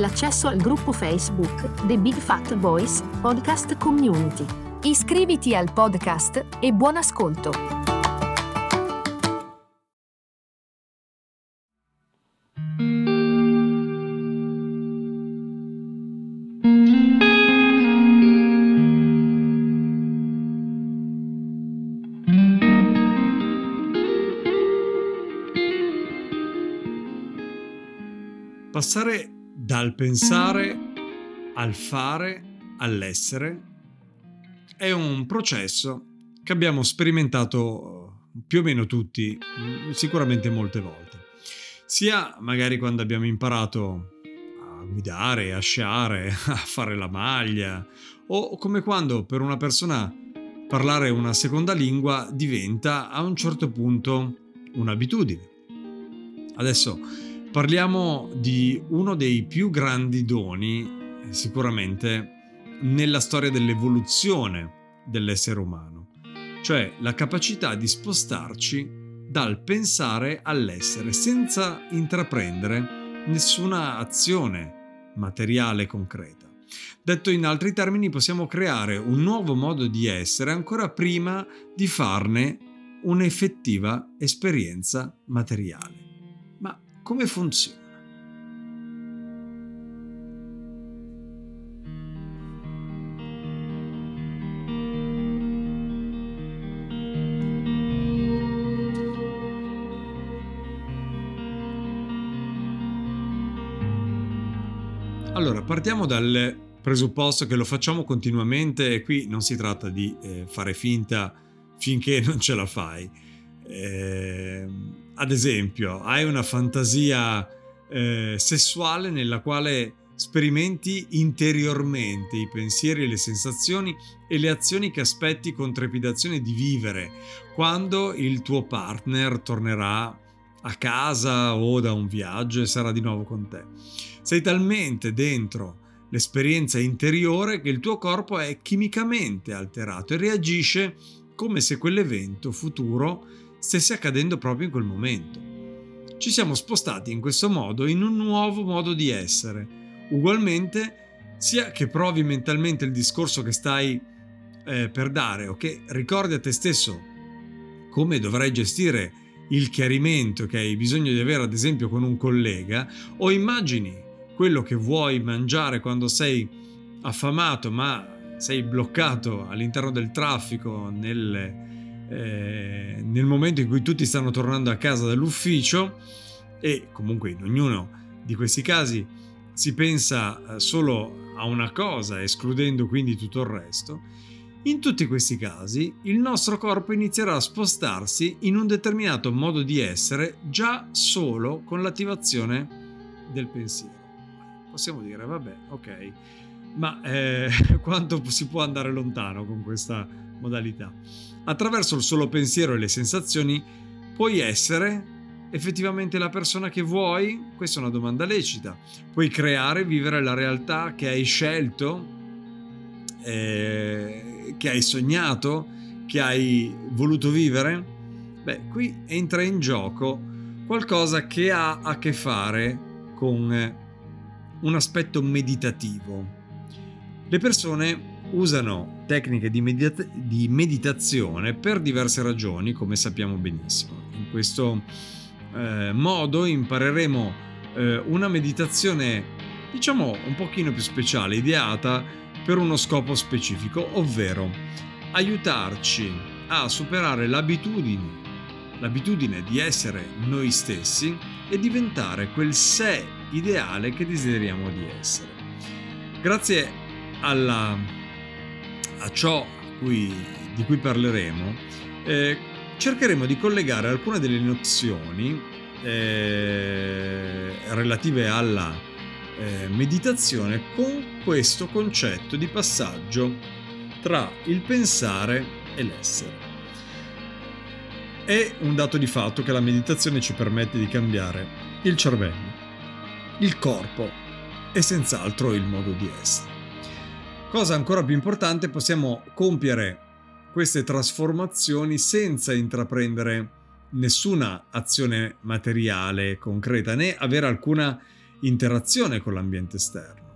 l'accesso al gruppo Facebook The Big Fat Voice Podcast Community. Iscriviti al podcast e buon ascolto! Passare dal pensare al fare, all'essere, è un processo che abbiamo sperimentato più o meno tutti, sicuramente molte volte. Sia magari quando abbiamo imparato a guidare, a sciare, a fare la maglia, o come quando per una persona parlare una seconda lingua diventa a un certo punto un'abitudine. Adesso parliamo di uno dei più grandi doni, sicuramente, nella storia dell'evoluzione dell'essere umano, cioè la capacità di spostarci dal pensare all'essere senza intraprendere nessuna azione materiale concreta. Detto in altri termini, possiamo creare un nuovo modo di essere ancora prima di farne un'effettiva esperienza materiale. Come funziona? Allora, partiamo dal presupposto che lo facciamo continuamente e qui non si tratta di fare finta finché non ce la fai. Ad esempio, hai una fantasia sessuale nella quale sperimenti interiormente i pensieri, le sensazioni e le azioni che aspetti con trepidazione di vivere quando il tuo partner tornerà a casa o da un viaggio e sarà di nuovo con te. Sei talmente dentro l'esperienza interiore che il tuo corpo è chimicamente alterato e reagisce come se quell'evento futuro stesse accadendo proprio in quel momento. Ci siamo spostati in questo modo in un nuovo modo di essere. Ugualmente, sia che provi mentalmente il discorso che stai per dare o che ricordi a te stesso come dovrai gestire il chiarimento che hai bisogno di avere, ad esempio, con un collega, o immagini quello che vuoi mangiare quando sei affamato ma sei bloccato all'interno del traffico nel momento in cui tutti stanno tornando a casa dall'ufficio, e comunque in ognuno di questi casi si pensa solo a una cosa, escludendo quindi tutto il resto. In tutti questi casi il nostro corpo inizierà a spostarsi in un determinato modo di essere già solo con l'attivazione del pensiero. Possiamo dire, vabbè, ok, ma quanto si può andare lontano con questa modalità? Attraverso il solo pensiero e le sensazioni puoi essere effettivamente la persona che vuoi? Questa è una domanda lecita. Puoi creare e vivere la realtà che hai scelto, che hai sognato, che hai voluto vivere? Beh, qui entra in gioco qualcosa che ha a che fare con un aspetto meditativo. Le persone usano tecniche di meditazione per diverse ragioni, come sappiamo benissimo. In questo modo impareremo una meditazione, diciamo, un pochino più speciale, ideata per uno scopo specifico, ovvero aiutarci a superare l'abitudine di essere noi stessi e diventare quel sé ideale che desideriamo di essere. Grazie a ciò di cui parleremo, cercheremo di collegare alcune delle nozioni relative alla meditazione, con questo concetto di passaggio tra il pensare e l'essere. È un dato di fatto che la meditazione ci permette di cambiare il cervello, il corpo e senz'altro il modo di essere. Cosa ancora più importante, possiamo compiere queste trasformazioni senza intraprendere nessuna azione materiale concreta né avere alcuna interazione con l'ambiente esterno.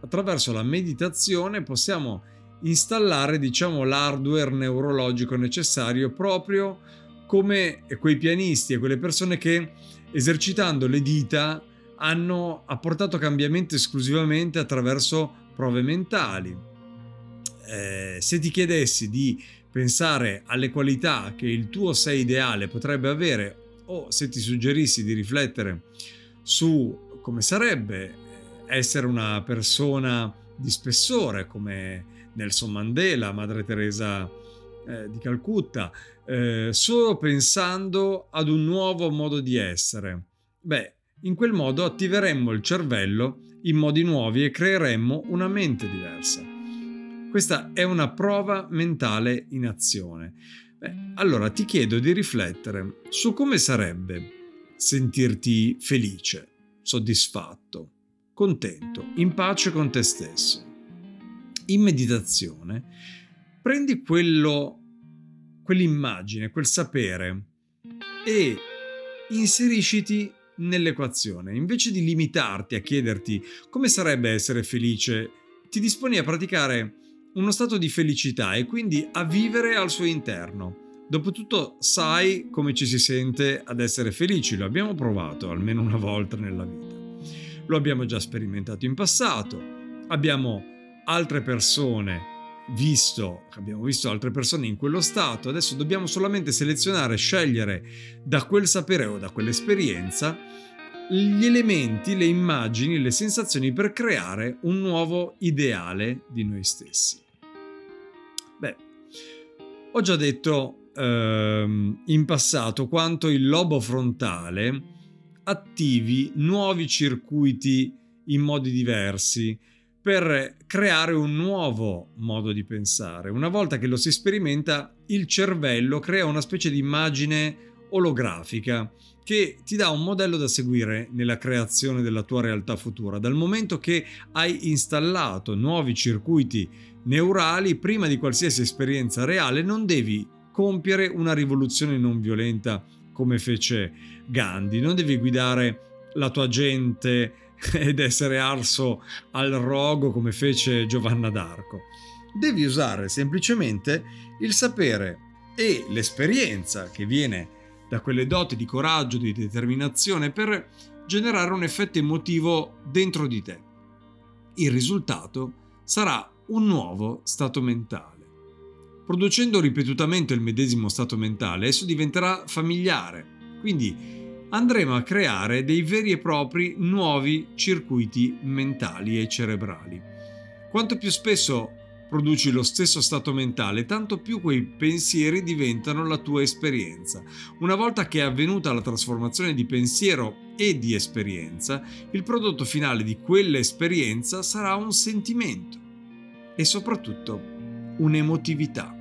Attraverso la meditazione possiamo installare, diciamo, l'hardware neurologico necessario, proprio come quei pianisti e quelle persone che esercitando le dita hanno apportato cambiamenti esclusivamente attraverso prove mentali. Se ti chiedessi di pensare alle qualità che il tuo sé ideale potrebbe avere, o se ti suggerissi di riflettere su come sarebbe essere una persona di spessore come Nelson Mandela, Madre Teresa di Calcutta, solo pensando ad un nuovo modo di essere, in quel modo attiveremmo il cervello in modi nuovi e creeremmo una mente diversa. Questa è una prova mentale in azione. Allora ti chiedo di riflettere su come sarebbe sentirti felice, soddisfatto, contento, in pace con te stesso. In meditazione prendi quell'immagine, quel sapere e inserisciti nell'equazione. Invece di limitarti a chiederti come sarebbe essere felice, ti disponi a praticare uno stato di felicità e quindi a vivere al suo interno. Dopotutto sai come ci si sente ad essere felici, lo abbiamo provato almeno una volta nella vita. Lo abbiamo già sperimentato in passato, abbiamo visto altre persone in quello stato, adesso dobbiamo solamente selezionare, scegliere da quel sapere o da quell'esperienza gli elementi, le immagini, le sensazioni per creare un nuovo ideale di noi stessi. Ho già detto in passato quanto il lobo frontale attivi nuovi circuiti in modi diversi per creare un nuovo modo di pensare. Una volta che lo si sperimenta, il cervello crea una specie di immagine olografica che ti dà un modello da seguire nella creazione della tua realtà futura, dal momento che hai installato nuovi circuiti neurali. Prima di qualsiasi esperienza reale non devi compiere una rivoluzione non violenta come fece Gandhi, non devi guidare la tua gente ed essere arso al rogo come fece Giovanna d'Arco. Devi usare semplicemente il sapere e l'esperienza che viene da quelle doti di coraggio, di determinazione, per generare un effetto emotivo dentro di te. Il risultato sarà un nuovo stato mentale. Producendo ripetutamente il medesimo stato mentale, esso diventerà familiare, quindi andremo a creare dei veri e propri nuovi circuiti mentali e cerebrali. Quanto più spesso produci lo stesso stato mentale, tanto più quei pensieri diventano la tua esperienza. Una volta che è avvenuta la trasformazione di pensiero e di esperienza, il prodotto finale di quell'esperienza sarà un sentimento e soprattutto un'emotività,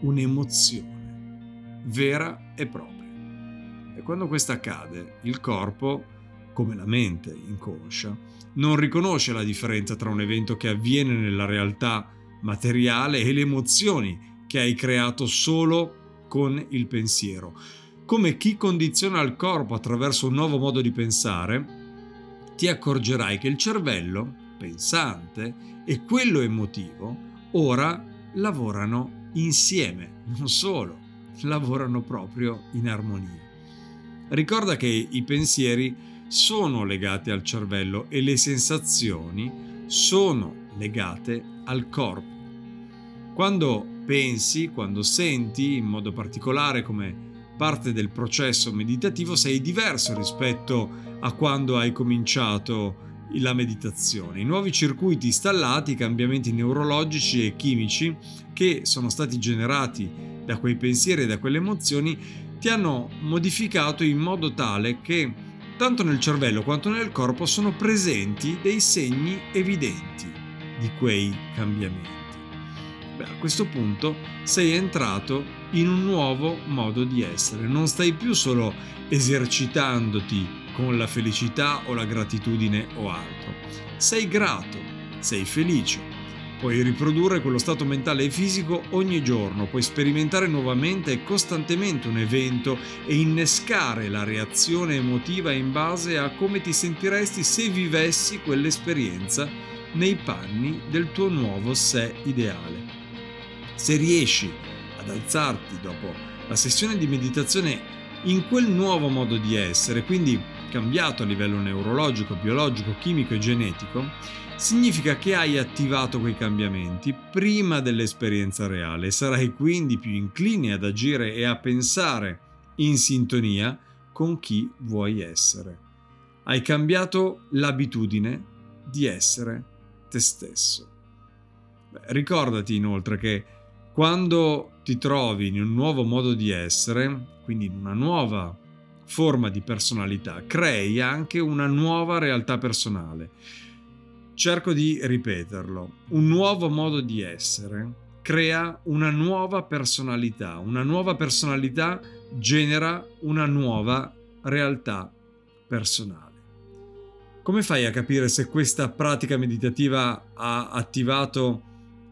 un'emozione vera e propria. E quando questa accade, il corpo, come la mente inconscia, non riconosce la differenza tra un evento che avviene nella realtà materiale e le emozioni che hai creato solo con il pensiero. Come chi condiziona il corpo attraverso un nuovo modo di pensare, ti accorgerai che il cervello pensante e quello emotivo ora lavorano insieme, non solo, lavorano proprio in armonia. Ricorda che i pensieri sono legati al cervello e le sensazioni sono legate al corpo. Quando pensi, quando senti in modo particolare come parte del processo meditativo, sei diverso rispetto a quando hai cominciato la meditazione. I nuovi circuiti installati, i cambiamenti neurologici e chimici che sono stati generati da quei pensieri e da quelle emozioni ti hanno modificato in modo tale che tanto nel cervello quanto nel corpo sono presenti dei segni evidenti di quei cambiamenti. Beh, a questo punto sei entrato in un nuovo modo di essere, non stai più solo esercitandoti con la felicità o la gratitudine o altro. Sei grato, sei felice, puoi riprodurre quello stato mentale e fisico ogni giorno, puoi sperimentare nuovamente e costantemente un evento e innescare la reazione emotiva in base a come ti sentiresti se vivessi quell'esperienza nei panni del tuo nuovo sé ideale. Se riesci ad alzarti dopo la sessione di meditazione in quel nuovo modo di essere, quindi cambiato a livello neurologico, biologico, chimico e genetico, significa che hai attivato quei cambiamenti prima dell'esperienza reale. Sarai quindi più incline ad agire e a pensare in sintonia con chi vuoi essere. Hai cambiato l'abitudine di essere te stesso. Beh, ricordati inoltre che quando ti trovi in un nuovo modo di essere, quindi in una nuova forma di personalità, crei anche una nuova realtà personale. Cerco di ripeterlo: un nuovo modo di essere crea una nuova personalità genera una nuova realtà personale. Come fai a capire se questa pratica meditativa ha attivato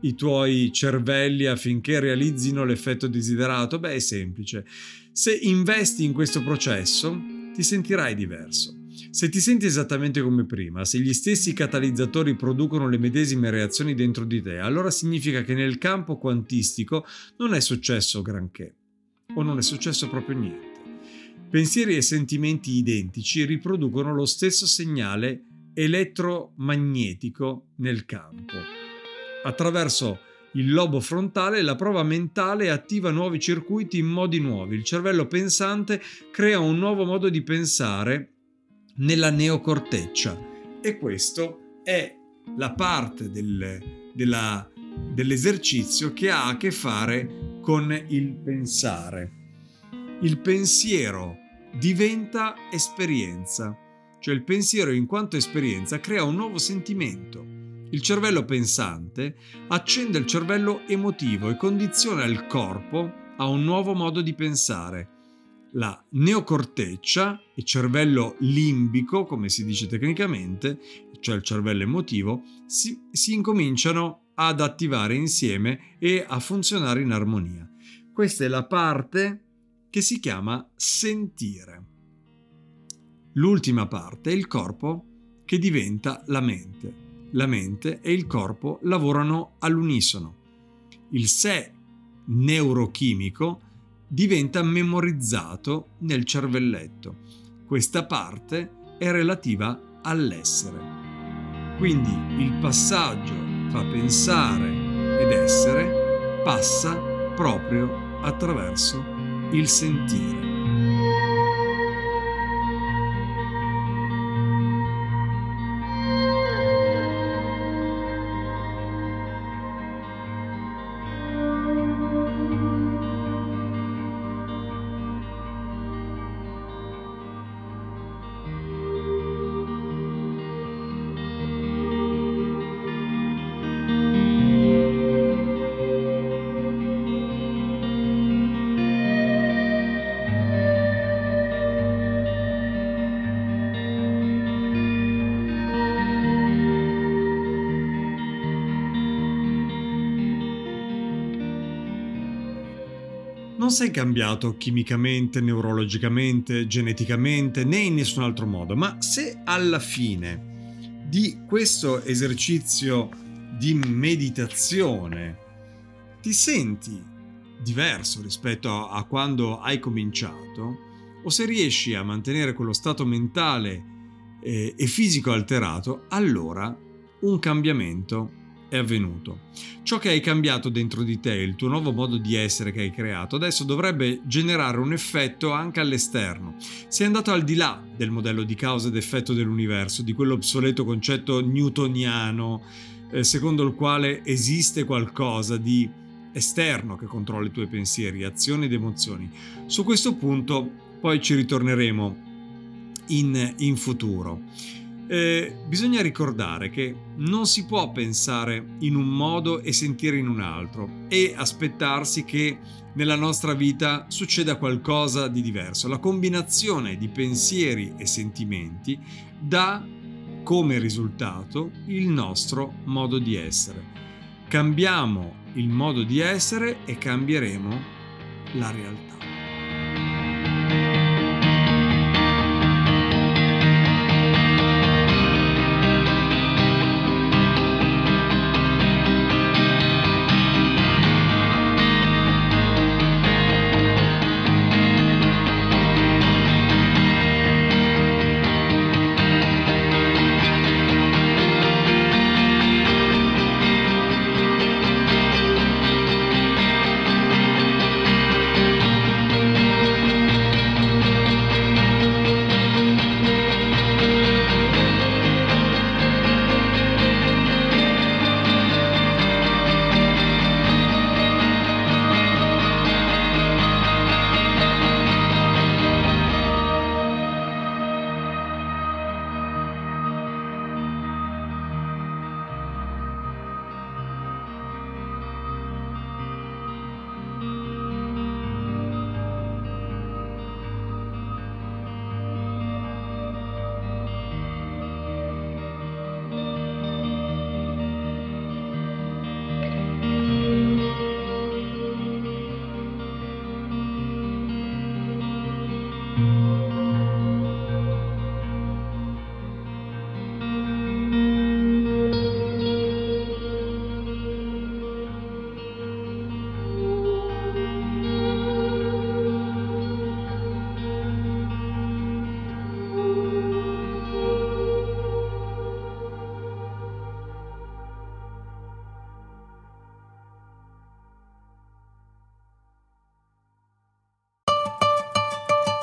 i tuoi cervelli affinché realizzino l'effetto desiderato? Beh, è semplice. Se investi in questo processo, ti sentirai diverso. Se ti senti esattamente come prima, se gli stessi catalizzatori producono le medesime reazioni dentro di te, allora significa che nel campo quantistico non è successo granché, o non è successo proprio niente. Pensieri e sentimenti identici riproducono lo stesso segnale elettromagnetico nel campo. Attraverso il lobo frontale la prova mentale attiva nuovi circuiti in modi nuovi. Il cervello pensante crea un nuovo modo di pensare nella neocorteccia, e questo è la parte dell'esercizio che ha a che fare con il pensare. Il pensiero diventa esperienza, cioè il pensiero in quanto esperienza crea un nuovo sentimento. Il cervello pensante accende il cervello emotivo e condiziona il corpo a un nuovo modo di pensare. La neocorteccia, il cervello limbico, come si dice tecnicamente, cioè il cervello emotivo, si incominciano ad attivare insieme e a funzionare in armonia. Questa è la parte che si chiama sentire. L'ultima parte è il corpo che diventa la mente. La mente e il corpo lavorano all'unisono. Il sé neurochimico diventa memorizzato nel cervelletto. Questa parte è relativa all'essere. Quindi il passaggio tra pensare ed essere passa proprio attraverso il sentire. Non sei cambiato chimicamente, neurologicamente, geneticamente, né in nessun altro modo, ma se alla fine di questo esercizio di meditazione ti senti diverso rispetto a quando hai cominciato, o se riesci a mantenere quello stato mentale e fisico alterato, allora un cambiamento è avvenuto. Ciò che hai cambiato dentro di te, il tuo nuovo modo di essere che hai creato, adesso dovrebbe generare un effetto anche all'esterno. Sei andato al di là del modello di causa ed effetto dell'universo, di quell'obsoleto concetto newtoniano, secondo il quale esiste qualcosa di esterno che controlla i tuoi pensieri, azioni ed emozioni. Su questo punto poi ci ritorneremo in futuro. Bisogna ricordare che non si può pensare in un modo e sentire in un altro e aspettarsi che nella nostra vita succeda qualcosa di diverso. La combinazione di pensieri e sentimenti dà come risultato il nostro modo di essere. Cambiamo il modo di essere e cambieremo la realtà.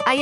Hai